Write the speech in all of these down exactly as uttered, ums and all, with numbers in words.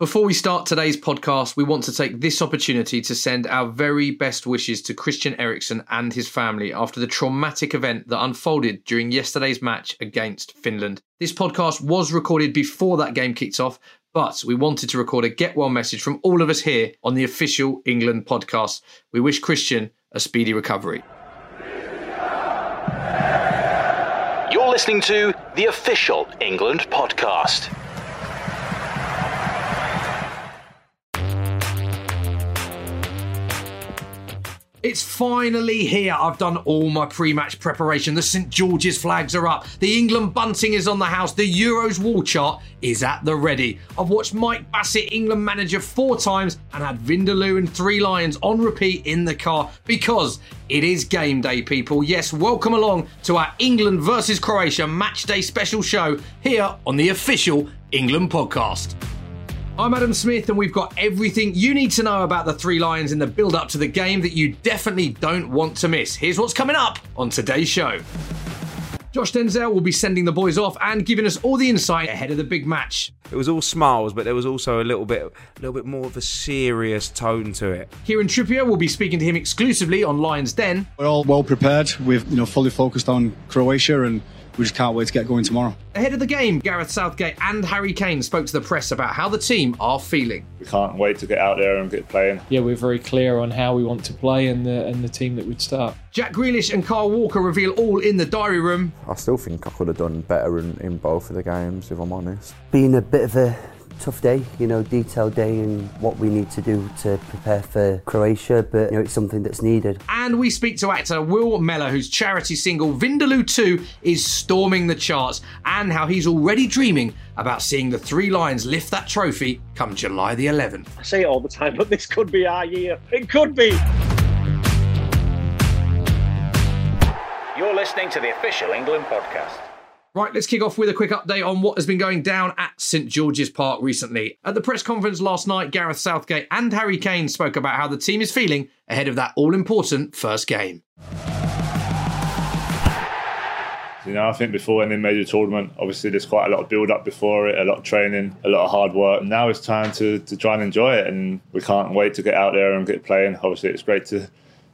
Before we start today's podcast, we want to take this opportunity to send our very best wishes to Christian Eriksen and his family after the traumatic event that unfolded during yesterday's match against Finland. This podcast was recorded before that game kicked off, but we wanted to record a get well message from all of us here on the Official England Podcast. We wish Christian a speedy recovery. You're listening to the Official England Podcast. It's finally here. I've done all my pre-match preparation. The Saint George's flags are up. The England bunting is on the house. The Euros wall chart is at the ready. I've watched Mike Bassett, England manager, four times and had Vindaloo and Three Lions on repeat in the car because it is game day, people. Yes, welcome along to our England versus Croatia matchday special show here on the Official England Podcast. I'm Adam Smith and we've got everything you need to know about the Three Lions in the build-up to the game that you definitely don't want to miss. Here's what's coming up on today's show. Josh Denzel will be sending the boys off and giving us all the insight ahead of the big match. It was all smiles, but there was also a little bit, a little bit more of a serious tone to it. Kieran Trippier will be speaking to him exclusively on Lions Den. We're all well prepared. We've, you know, fully focused on Croatia and we just can't wait to get going tomorrow. Ahead of the game, Gareth Southgate and Harry Kane spoke to the press about how the team are feeling. We can't wait to get out there and get playing. Yeah, we're very clear on how we want to play and the and the team that we'd start. Jack Grealish and Kyle Walker reveal all in the diary room. I still think I could have done better in, in both of the games, if I'm honest. Being a bit of a tough day, you know, detailed day and what we need to do to prepare for Croatia, but, you know, it's something that's needed. And we speak to actor Will Mellor, whose charity single Vindaloo two is storming the charts, and how he's already dreaming about seeing the Three Lions lift that trophy come July the eleventh. I say it all the time, but this could be our year. It could be. You're listening to the Official England Podcast. Right, let's kick off with a quick update on what has been going down at Saint George's Park recently. At the press conference last night, Gareth Southgate and Harry Kane spoke about how the team is feeling ahead of that all-important first game. You know, I think before any major tournament, obviously there's quite a lot of build-up before it, a lot of training, a lot of hard work. Now it's time to, to try and enjoy it, and we can't wait to get out there and get playing. Obviously, it's great to,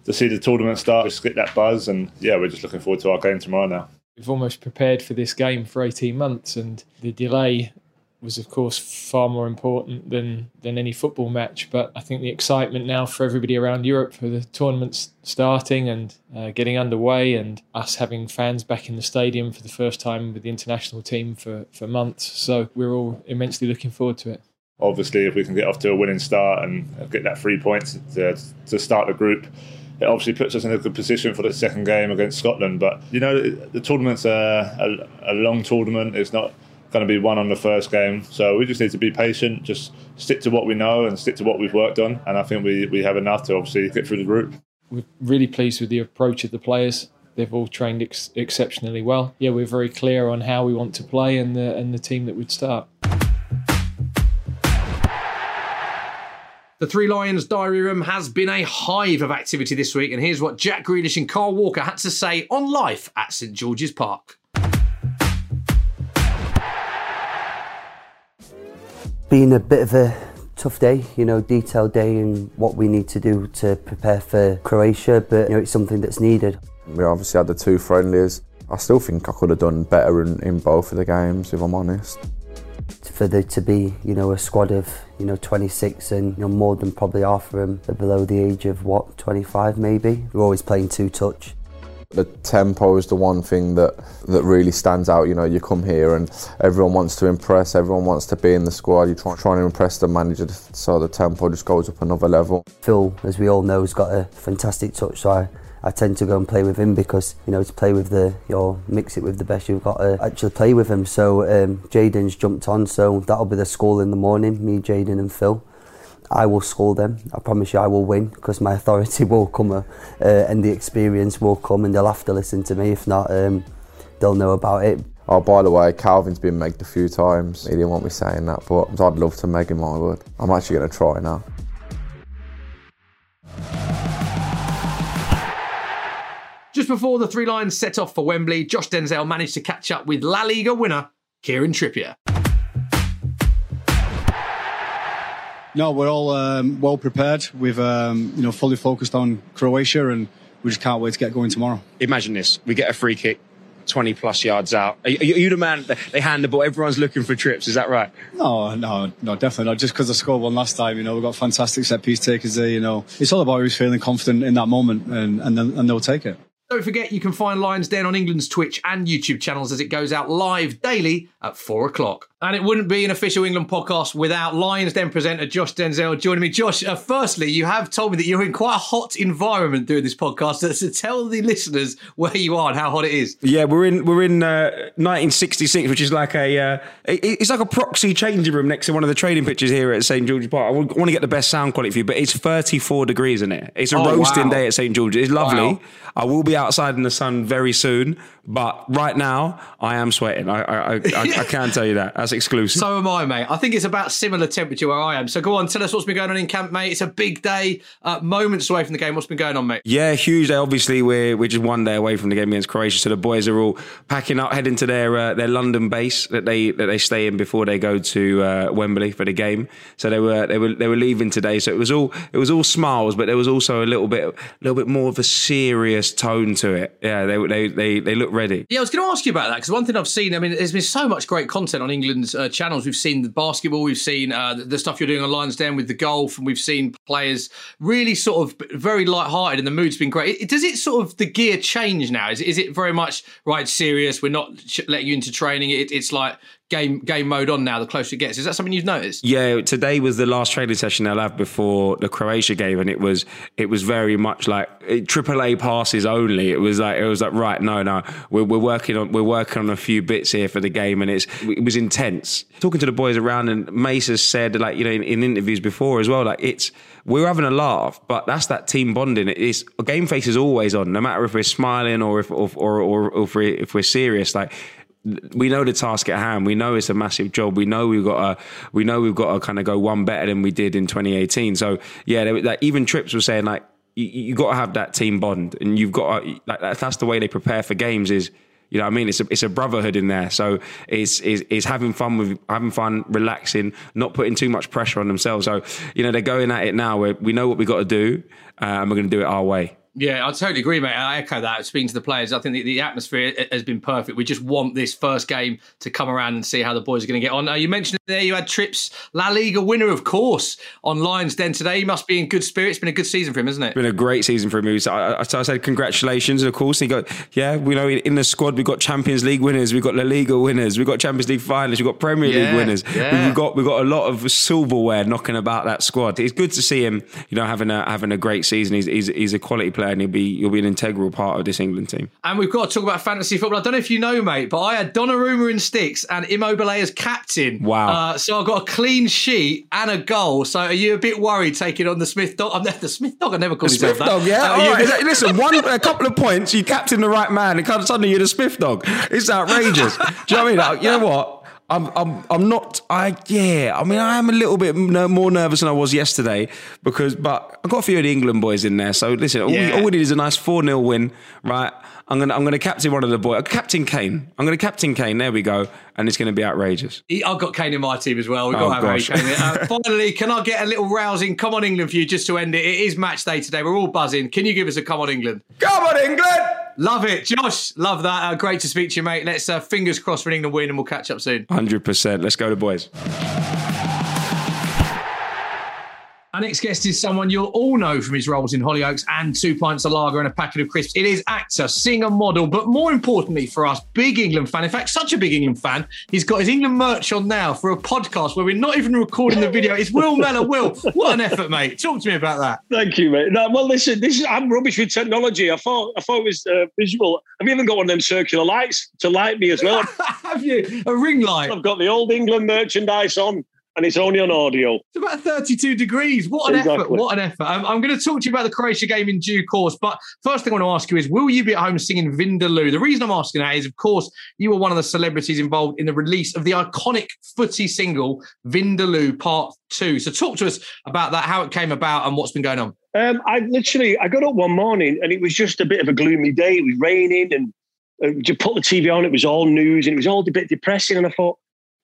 to see the tournament start, just get that buzz, and yeah, we're just looking forward to our game tomorrow now. We've almost prepared for this game for eighteen months, and the delay was, of course, far more important than, than any football match. But I think the excitement now for everybody around Europe for the tournaments starting and uh, getting underway, and us having fans back in the stadium for the first time with the international team for, for months. So we're all immensely looking forward to it. Obviously, if we can get off to a winning start and get that three points to, to start the group, it obviously puts us in a good position for the second game against Scotland. But, you know, the tournament's a, a, a long tournament. It's not going to be won on the first game. So we just need to be patient, just stick to what we know and stick to what we've worked on. And I think we, we have enough to obviously get through the group. We're really pleased with the approach of the players. They've all trained ex- exceptionally well. Yeah, we're very clear on how we want to play and the, and the team that we'd start. The Three Lions diary room has been a hive of activity this week, and here's what Jack Grealish and Kyle Walker had to say on life at Saint George's Park. Being a bit of a tough day, you know, detailed day and what we need to do to prepare for Croatia, but you know, it's something that's needed. We obviously had the two friendlies. I still think I could have done better in, in both of the games, if I'm honest. For there to be, you know, a squad of, you know, twenty-six and you know, more than probably half of them are below the age of, what, twenty-five maybe? We're always playing two-touch. The tempo is the one thing that, that really stands out. You know, you come here and everyone wants to impress, everyone wants to be in the squad, you're trying try to impress the manager, so the tempo just goes up another level. Phil, as we all know, has got a fantastic touch, so I, I tend to go and play with him because, you know, to play with the, you'll mix it with the best, you've got to actually play with him. So um, Jaden's jumped on, so that'll be the school in the morning, me, Jaden and Phil. I will score them, I promise you I will win, because my authority will come uh, and the experience will come and they'll have to listen to me, if not um, they'll know about it. Oh, by the way, Calvin's been megged a few times, he didn't want me saying that, but I'd love to meg him, I would. I'm actually going to try now. Just before the Three Lions set off for Wembley, Josh Denzel managed to catch up with La Liga winner Kieran Trippier. No, we're all um, well prepared. We've um, you know, fully focused on Croatia and we just can't wait to get going tomorrow. Imagine this, we get a free kick, twenty plus yards out. Are you, are you the man, they hand the ball, everyone's looking for trips, is that right? No, no, no, definitely not. Just because I scored one last time, you know, we've got fantastic set-piece takers there, you know. It's all about who's feeling confident in that moment and, and, then, and they'll take it. Don't forget, you can find Lions Den on England's Twitch and YouTube channels as it goes out live daily at four o'clock. And it wouldn't be an Official England Podcast without Lions Den presenter Josh Denzel joining me. Josh, uh, firstly, you have told me that you're in quite a hot environment doing this podcast. So tell the listeners where you are and how hot it is. Yeah, we're in we're in uh, nineteen sixty-six, which is like a uh, it's like a proxy changing room next to one of the training pitches here at Saint George's Park. I want to get the best sound quality for you, but it's thirty-four degrees in it. It's a oh, roasting wow. day at Saint George's. It's lovely. Wow. I will be outside in the sun very soon, but right now I am sweating. I I, I, I can tell you that. That's exclusive. So am I, mate. I think it's about similar temperature where I am. So go on, tell us what's been going on in camp, mate. It's a big day, uh, moments away from the game. What's been going on, mate? Yeah, huge day. Obviously, we're we're just one day away from the game against Croatia, so the boys are all packing up, heading to their uh, their London base that they that they stay in before they go to uh, Wembley for the game. So they were they were they were leaving today. So it was all it was all smiles, but there was also a little bit a little bit more of a serious tone to it. Yeah, they they they they look ready. Yeah, I was going to ask you about that because one thing I've seen, I mean, there's been so much great content on England. Uh, channels. We've seen the basketball, we've seen uh, the, the stuff you're doing on Lions Den with the golf, and we've seen players really sort of very light-hearted and the mood's been great. It, does it sort of, the gear change now? Is, is it very much, right, serious, we're not letting you into training, it, it's like game game mode on now the closer it gets? Is that something you've noticed? Yeah, today was the last training session they'll have before the Croatia game, and it was it was very much like triple A passes only. It was like it was like right, no, no, we're, we're working on we're working on a few bits here for the game, and it's it was intense. Talking to the boys around, and Mace has said, like, you know, in, in interviews before as well, like it's we're having a laugh, but that's that team bonding. It's a game face is always on, no matter if we're smiling or if or or, or, or if, we're, if we're serious, like. We know the task at hand. We know it's a massive job. We know we've got to, we know we've got to kind of go one better than we did in twenty eighteen. So yeah, they, like, even Trips were saying, like, you, you got to have that team bond, and you've got to, like, that's the way they prepare for games. Is, you know what I mean? It's a, it's a brotherhood in there. So it's, it's, it's having fun with, having fun, relaxing, not putting too much pressure on themselves. So, you know, they're going at it now where we know what we got to do uh, and we're going to do it our way. Yeah, I totally agree, mate. I echo that. Speaking to the players, I think the, the atmosphere has been perfect. We just want this first game to come around and see how the boys are going to get on. Uh, you mentioned there you had Trips, La Liga winner, of course, on Lions Den today. He must be in good spirits. It's been a good season for him, isn't it? It's been a great season for him. So I, I, I said congratulations, of course. He got, yeah, we know in the squad we've got Champions League winners, we've got La Liga winners, we've got Champions League finalists, we've got Premier yeah, League winners. Yeah. We've got we've got a lot of silverware knocking about that squad. It's good to see him, you know, having a having a great season. He's he's, he's a quality player. And he'll be, you'll be an integral part of this England team. And we've got to talk about fantasy football. I don't know if you know, mate, but I had Donnarumma in sticks and Immobile as captain. Wow. Uh, so I got a clean sheet and a goal. So are you a bit worried taking on the Smith Dog? I'm not, the Smith Dog, I never called myself that. Dog, yeah. Uh, All right. Bit- Listen, one, a couple of points, you captain the right man, and suddenly you're the Smith Dog. It's outrageous. Do you know what I mean? Like, you know what? I'm, I'm, I'm not. I yeah. I mean, I am a little bit no, more nervous than I was yesterday because. But I got a few of the England boys in there, so listen. All, yeah. we, all we did is a nice four nil win, right? I'm gonna, I'm gonna captain one of the boys. Captain Kane. I'm gonna captain Kane. There we go, and it's gonna be outrageous. I've got Kane in my team as well. We've got oh, to have Harry Kane. Uh, finally, can I get a little rousing? Come on, England! For you, just to end it. It is match day today. We're all buzzing. Can you give us a come on, England? Come on, England! Love it, Josh. Love that. Uh, great to speak to you, mate. Let's uh, fingers crossed for an England win, and we'll catch up soon. one hundred percent. Let's go, the boys. Our next guest is someone you'll all know from his roles in Hollyoaks and two pints of lager and a packet of crisps. It is actor, singer, model, but more importantly for us, big England fan. In fact, such a big England fan, he's got his England merch on now for a podcast where we're not even recording the video. It's Will Mellor. Will, what an effort, mate. Talk to me about that. Thank you, mate. No, well, listen, this is, I'm rubbish with technology. I thought I thought it was uh, visual. I've even got one of them circular lights to light me as well. Have you? A ring light? I've got the old England merchandise on. And it's only on audio. It's about thirty-two degrees. What an exactly. effort. What an effort. I'm, I'm going to talk to you about the Croatia game in due course. But first thing I want to ask you is, will you be at home singing Vindaloo? The reason I'm asking that is, of course, you were one of the celebrities involved in the release of the iconic footy single, Vindaloo Part two. So talk to us about that, how it came about and what's been going on. Um, I literally, I got up one morning and it was just a bit of a gloomy day. It was raining and uh, you put the T V on, it was all news and it was all a bit depressing. And I thought,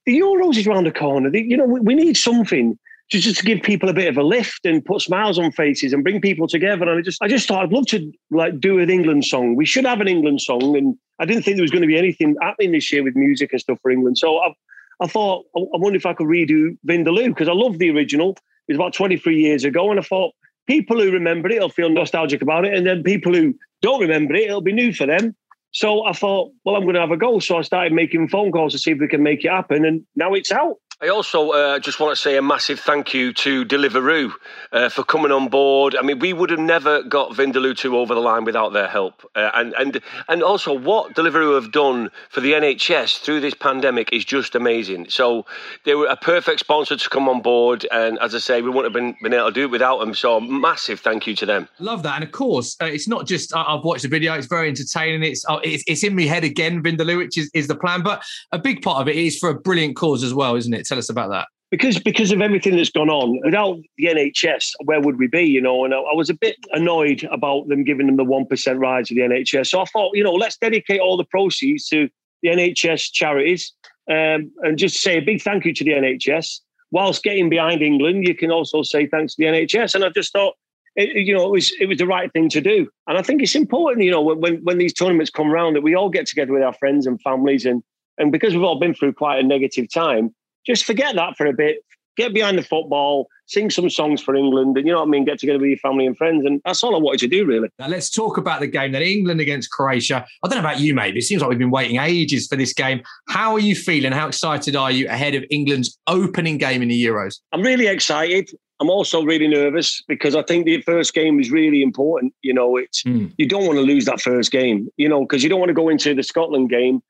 the Euros is round the corner. You know, we need something to just to give people a bit of a lift and put smiles on faces and bring people together. And I just, I just thought I'd love to like do an England song. We should have an England song. And I didn't think there was going to be anything happening this year with music and stuff for England. So I, I thought, I wonder if I could redo Vindaloo because I love the original. It was about twenty-three years ago, and I thought people who remember it will feel nostalgic about it, and then people who don't remember it, it'll be new for them. So I thought, well, I'm going to have a go. So I started making phone calls to see if we can make it happen. And now it's out. I also uh, just want to say a massive thank you to Deliveroo uh, for coming on board. I mean, we would have never got Vindaloo two over the line without their help. Uh, and, and and also what Deliveroo have done for the N H S through this pandemic is just amazing. So they were a perfect sponsor to come on board. And as I say, we wouldn't have been, been able to do it without them. So massive thank you to them. Love that. And of course, uh, it's not just uh, I've watched the video. It's very entertaining. It's, uh, it's, it's in my head again, Vindaloo, which is, is the plan. But a big part of it is for a brilliant cause as well, isn't it? Tell us about that. Because because of everything that's gone on, without the N H S, where would we be, you know? And I, I was a bit annoyed about them giving them the one percent rise of the N H S. So I thought, you know, let's dedicate all the proceeds to the N H S charities um, and just say a big thank you to the N H S. Whilst getting behind England, you can also say thanks to the N H S. And I just thought, it, you know, it was it was the right thing to do. And I think it's important, you know, when, when these tournaments come around that we all get together with our friends and families. And, and because we've all been through quite a negative time, just forget that for a bit. Get behind the football, sing some songs for England, and you know what I mean, get together with your family and friends. And that's all I wanted to do, really. Now, let's talk about the game then, England against Croatia. I don't know about you, mate, but it seems like we've been waiting ages for this game. How are you feeling? How excited are you ahead of England's opening game in the Euros? I'm really excited. I'm also really nervous because I think the first game is really important. You know, it's mm. you don't want to lose that first game, you know, because you don't want to go into the Scotland game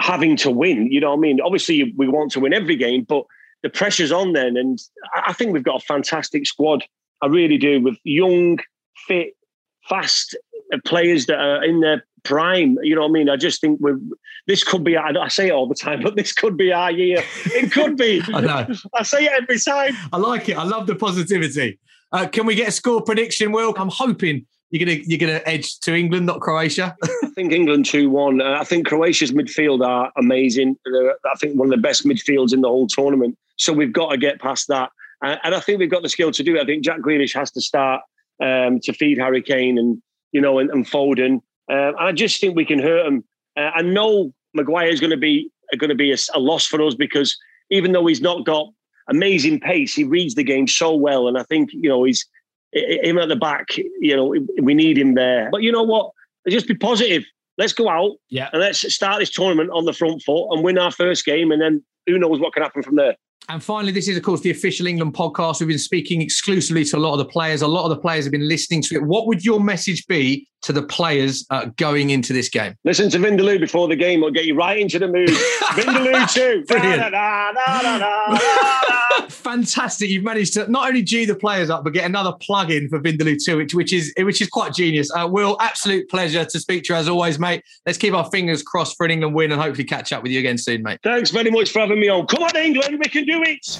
having to win, you know what I mean? Obviously, we want to win every game, but the pressure's on then. And I think we've got a fantastic squad. I really do, with young, fit, fast players that are in their prime. You know what I mean? I just think we're, this could be, I, I say it all the time, but this could be our year. It could be. I know. I say it every time. I like it. I love the positivity. Uh, can we get a score prediction, Will? I'm hoping You're gonna you're gonna edge to England, not Croatia. I think England two one. Uh, I think Croatia's midfield are amazing. They're, I think one of the best midfields in the whole tournament. So we've got to get past that, uh, and I think we've got the skill to do it. I think Jack Grealish has to start um, to feed Harry Kane and you know and, and Foden. Uh, and I just think we can hurt them. Uh, I know Maguire is going to be going to be a, a loss for us because even though he's not got amazing pace, he reads the game so well, and I think you know he's. Him at the back, you know, we need him there. But you know what? Just be positive. Let's go out yeah. and let's start this tournament on the front foot and win our first game. And then who knows what can happen from there. And finally, this is, of course, the Official England Podcast. We've been speaking exclusively to a lot of the players. A lot of the players have been listening to it. What would your message be to the players uh, going into this game? Listen to Vindaloo before the game. It'll get you right into the mood. Vindaloo two. Brilliant. Da, da, da, da, da, da, da. Fantastic. You've managed to not only G the players up, but get another plug-in for Vindaloo two, which, which, is, which is quite genius. Uh, Will, absolute pleasure to speak to you as always, mate. Let's keep our fingers crossed for an England win and hopefully catch up with you again soon, mate. Thanks very much for having me on. Come on, England. We can do it.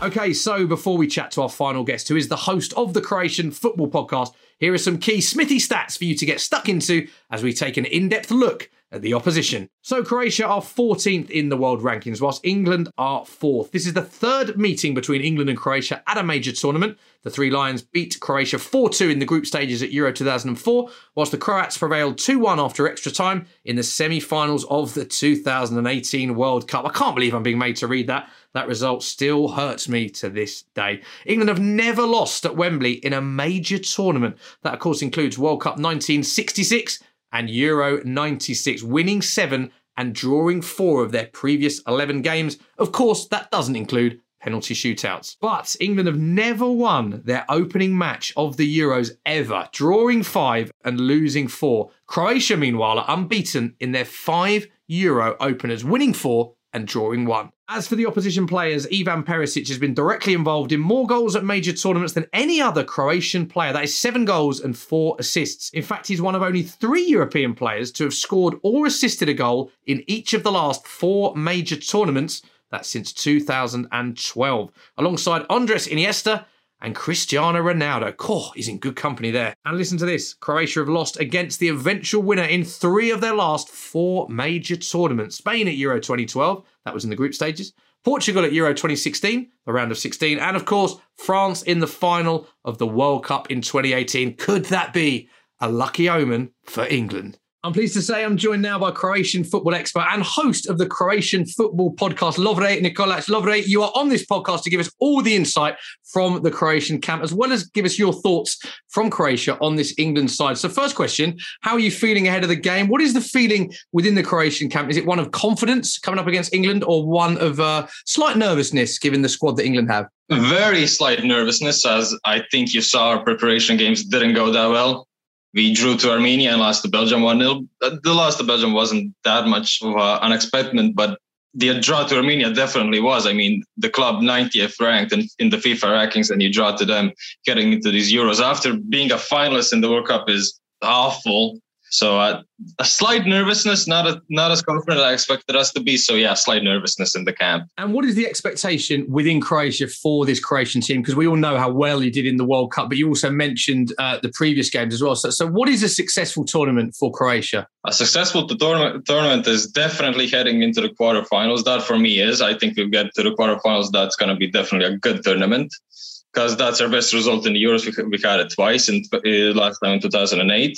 Okay, so before we chat to our final guest, who is the host of the Croatian Football Podcast, here are some key Smithy stats for you to get stuck into as we take an in-depth look at the opposition. So Croatia are fourteenth in the world rankings, whilst England are fourth. This is the third meeting between England and Croatia at a major tournament. The Three Lions beat Croatia four two in the group stages at Euro two thousand four, whilst the Croats prevailed two one after extra time in the semi-finals of the two thousand eighteen World Cup. I can't believe I'm being made to read that. That result still hurts me to this day. England have never lost at Wembley in a major tournament. That, of course, includes World Cup nineteen sixty-six, and Euro ninety-six, winning seven and drawing four of their previous eleven games. Of course, that doesn't include penalty shootouts. But England have never won their opening match of the Euros ever, drawing five and losing four. Croatia, meanwhile, are unbeaten in their five Euro openers, winning four and drawing one. As for the opposition players, Ivan Perisic has been directly involved in more goals at major tournaments than any other Croatian player. That is seven goals and four assists. In fact, he's one of only three European players to have scored or assisted a goal in each of the last four major tournaments. That's since two thousand twelve. Alongside Andres Iniesta and Cristiano Ronaldo. Oh, he's in good company there. And listen to this. Croatia have lost against the eventual winner in three of their last four major tournaments. Spain at Euro twenty twelve. That was in the group stages. Portugal at Euro twenty sixteen, the round of sixteen. And of course, France in the final of the World Cup in twenty eighteen. Could that be a lucky omen for England? I'm pleased to say I'm joined now by Croatian football expert and host of the Croatian Football Podcast, Lovre Nikolic. Lovre, you are on this podcast to give us all the insight from the Croatian camp, as well as give us your thoughts from Croatia on this England side. So first question, how are you feeling ahead of the game? What is the feeling within the Croatian camp? Is it one of confidence coming up against England or one of uh, slight nervousness given the squad that England have? Very slight nervousness, as I think you saw our preparation games didn't go that well. We drew to Armenia and lost to Belgium one nil. The loss to Belgium wasn't that much of an unexpected, but the draw to Armenia definitely was. I mean, the club ninetieth ranked in, in the FIFA rankings, and you draw to them getting into these Euros after being a finalist in the World Cup is awful. So uh, a slight nervousness, not a, not as confident as I expected us to be. So yeah, slight nervousness in the camp. And what is the expectation within Croatia for this Croatian team? Because we all know how well you did in the World Cup, but you also mentioned uh, the previous games as well. So, so what is a successful tournament for Croatia? A successful tournament tournament is definitely heading into the quarterfinals. That for me is, I think we'll get to the quarterfinals. That's going to be definitely a good tournament because that's our best result in the Euros. We, we had it twice, in, uh, last time in two thousand eight.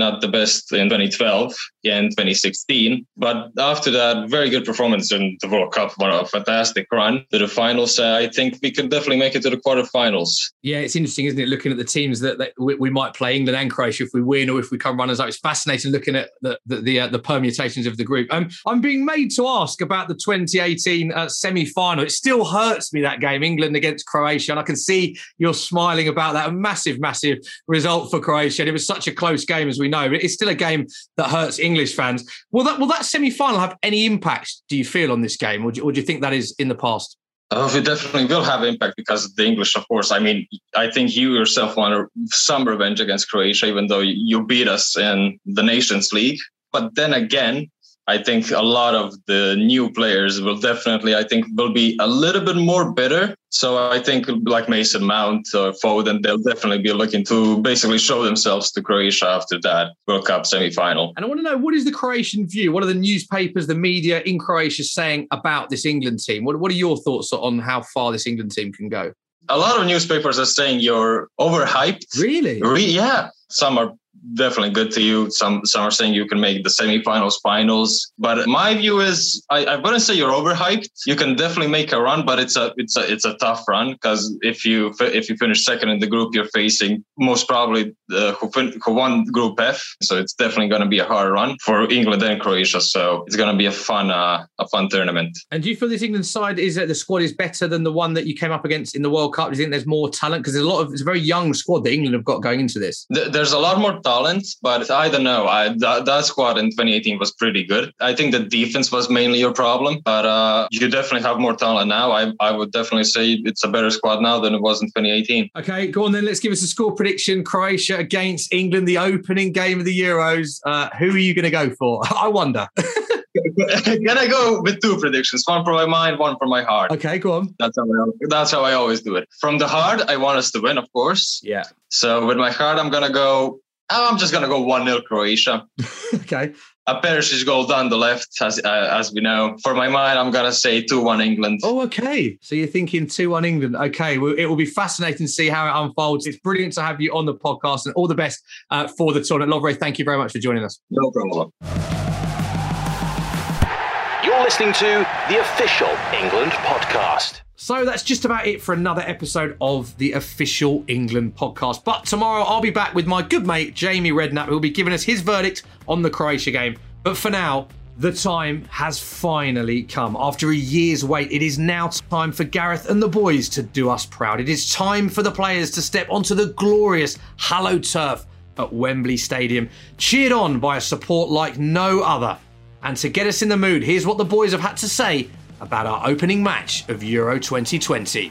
Not the best in twenty twelve and twenty sixteen. But after that, very good performance in the World Cup. What a fantastic run to the finals. Uh, I think we could definitely make it to the quarterfinals. Yeah, it's interesting, isn't it? Looking at the teams that, that we, we might play, England and Croatia, if we win or if we come runners up. It's fascinating looking at the the, the, uh, the permutations of the group. Um, I'm being made to ask about the twenty eighteen uh, semi-final. It still hurts me, that game, England against Croatia. And I can see you're smiling about that. A massive, massive result for Croatia. And it was such a close game, as we know, but it's still a game that hurts English fans. Will that will that semi-final have any impact, do you feel, on this game? Or do you, or do you think that is in the past? Oh, it definitely will have impact because of the English, of course. I mean, I think you yourself want some revenge against Croatia, even though you beat us in the Nations League. But then again, I think a lot of the new players will definitely, I think, will be a little bit more bitter. So I think like Mason Mount or Foden, they'll definitely be looking to basically show themselves to Croatia after that World Cup semi-final. And I want to know, what is the Croatian view? What are the newspapers, the media in Croatia saying about this England team? What, what are your thoughts on how far this England team can go? A lot of newspapers are saying you're overhyped. Really? Re- yeah. Some are definitely good to you. Some some are saying you can make the semi-finals, finals. But my view is, I, I wouldn't say you're overhyped. You can definitely make a run, but it's a it's a it's a tough run because if you if you finish second in the group, you're facing most probably the, who, fin- who won Group F. So it's definitely going to be a hard run for England and Croatia. So it's going to be a fun uh, a fun tournament. And do you feel this England side is that the squad is better than the one that you came up against in the World Cup? Do you think there's more talent because there's a lot of it's a very young squad that England have got going into this? Th- there's a lot more talent, but I don't know. I, th- that squad in twenty eighteen was pretty good. I think the defense was mainly your problem, but uh, you definitely have more talent now. I, I would definitely say it's a better squad now than it was in twenty eighteen. Okay, go on then. Let's give us a score prediction. Croatia against England, the opening game of the Euros. Uh, who are you going to go for? I wonder. Can I go with two predictions? One for my mind, one for my heart. Okay, go on. That's how I, that's how I always do it. From the heart, I want us to win, of course. Yeah. So with my heart, I'm going to go... I'm just going to go one nil Croatia. Okay. A Perisic goal down the left, as uh, as we know. For my mind, I'm going to say two one England. Oh, okay. So you're thinking two one England. Okay. Well, it will be fascinating to see how it unfolds. It's brilliant to have you on the podcast and all the best uh, for the tournament. Lovre, thank you very much for joining us. No problem. You're listening to the Official England Podcast. So that's just about it for another episode of the Official England Podcast. But tomorrow I'll be back with my good mate, Jamie Redknapp, who'll be giving us his verdict on the Croatia game. But for now, the time has finally come. After a year's wait, it is now time for Gareth and the boys to do us proud. It is time for the players to step onto the glorious hallowed turf at Wembley Stadium, cheered on by a support like no other. And to get us in the mood, here's what the boys have had to say about our opening match of Euro twenty twenty.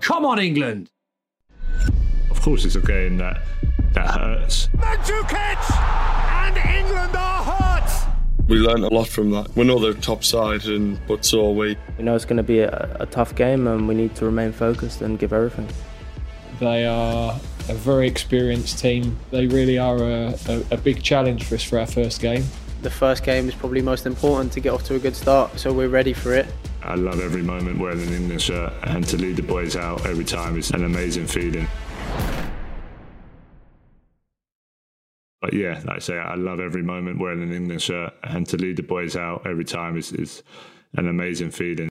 Come on, England! Of course it's a game that, that hurts. Mandzukic and England are hurt! We learned a lot from that. We're not the top side, and but so are we. We know it's going to be a, a tough game and we need to remain focused and give everything. They are a very experienced team. They really are a, a, a big challenge for us for our first game. The first game is probably most important to get off to a good start, so we're ready for it. I love every moment wearing an England shirt, and to lead the boys out every time is an amazing feeling. But yeah, like I say, I love every moment wearing an England shirt, and to lead the boys out every time is, is an amazing feeling.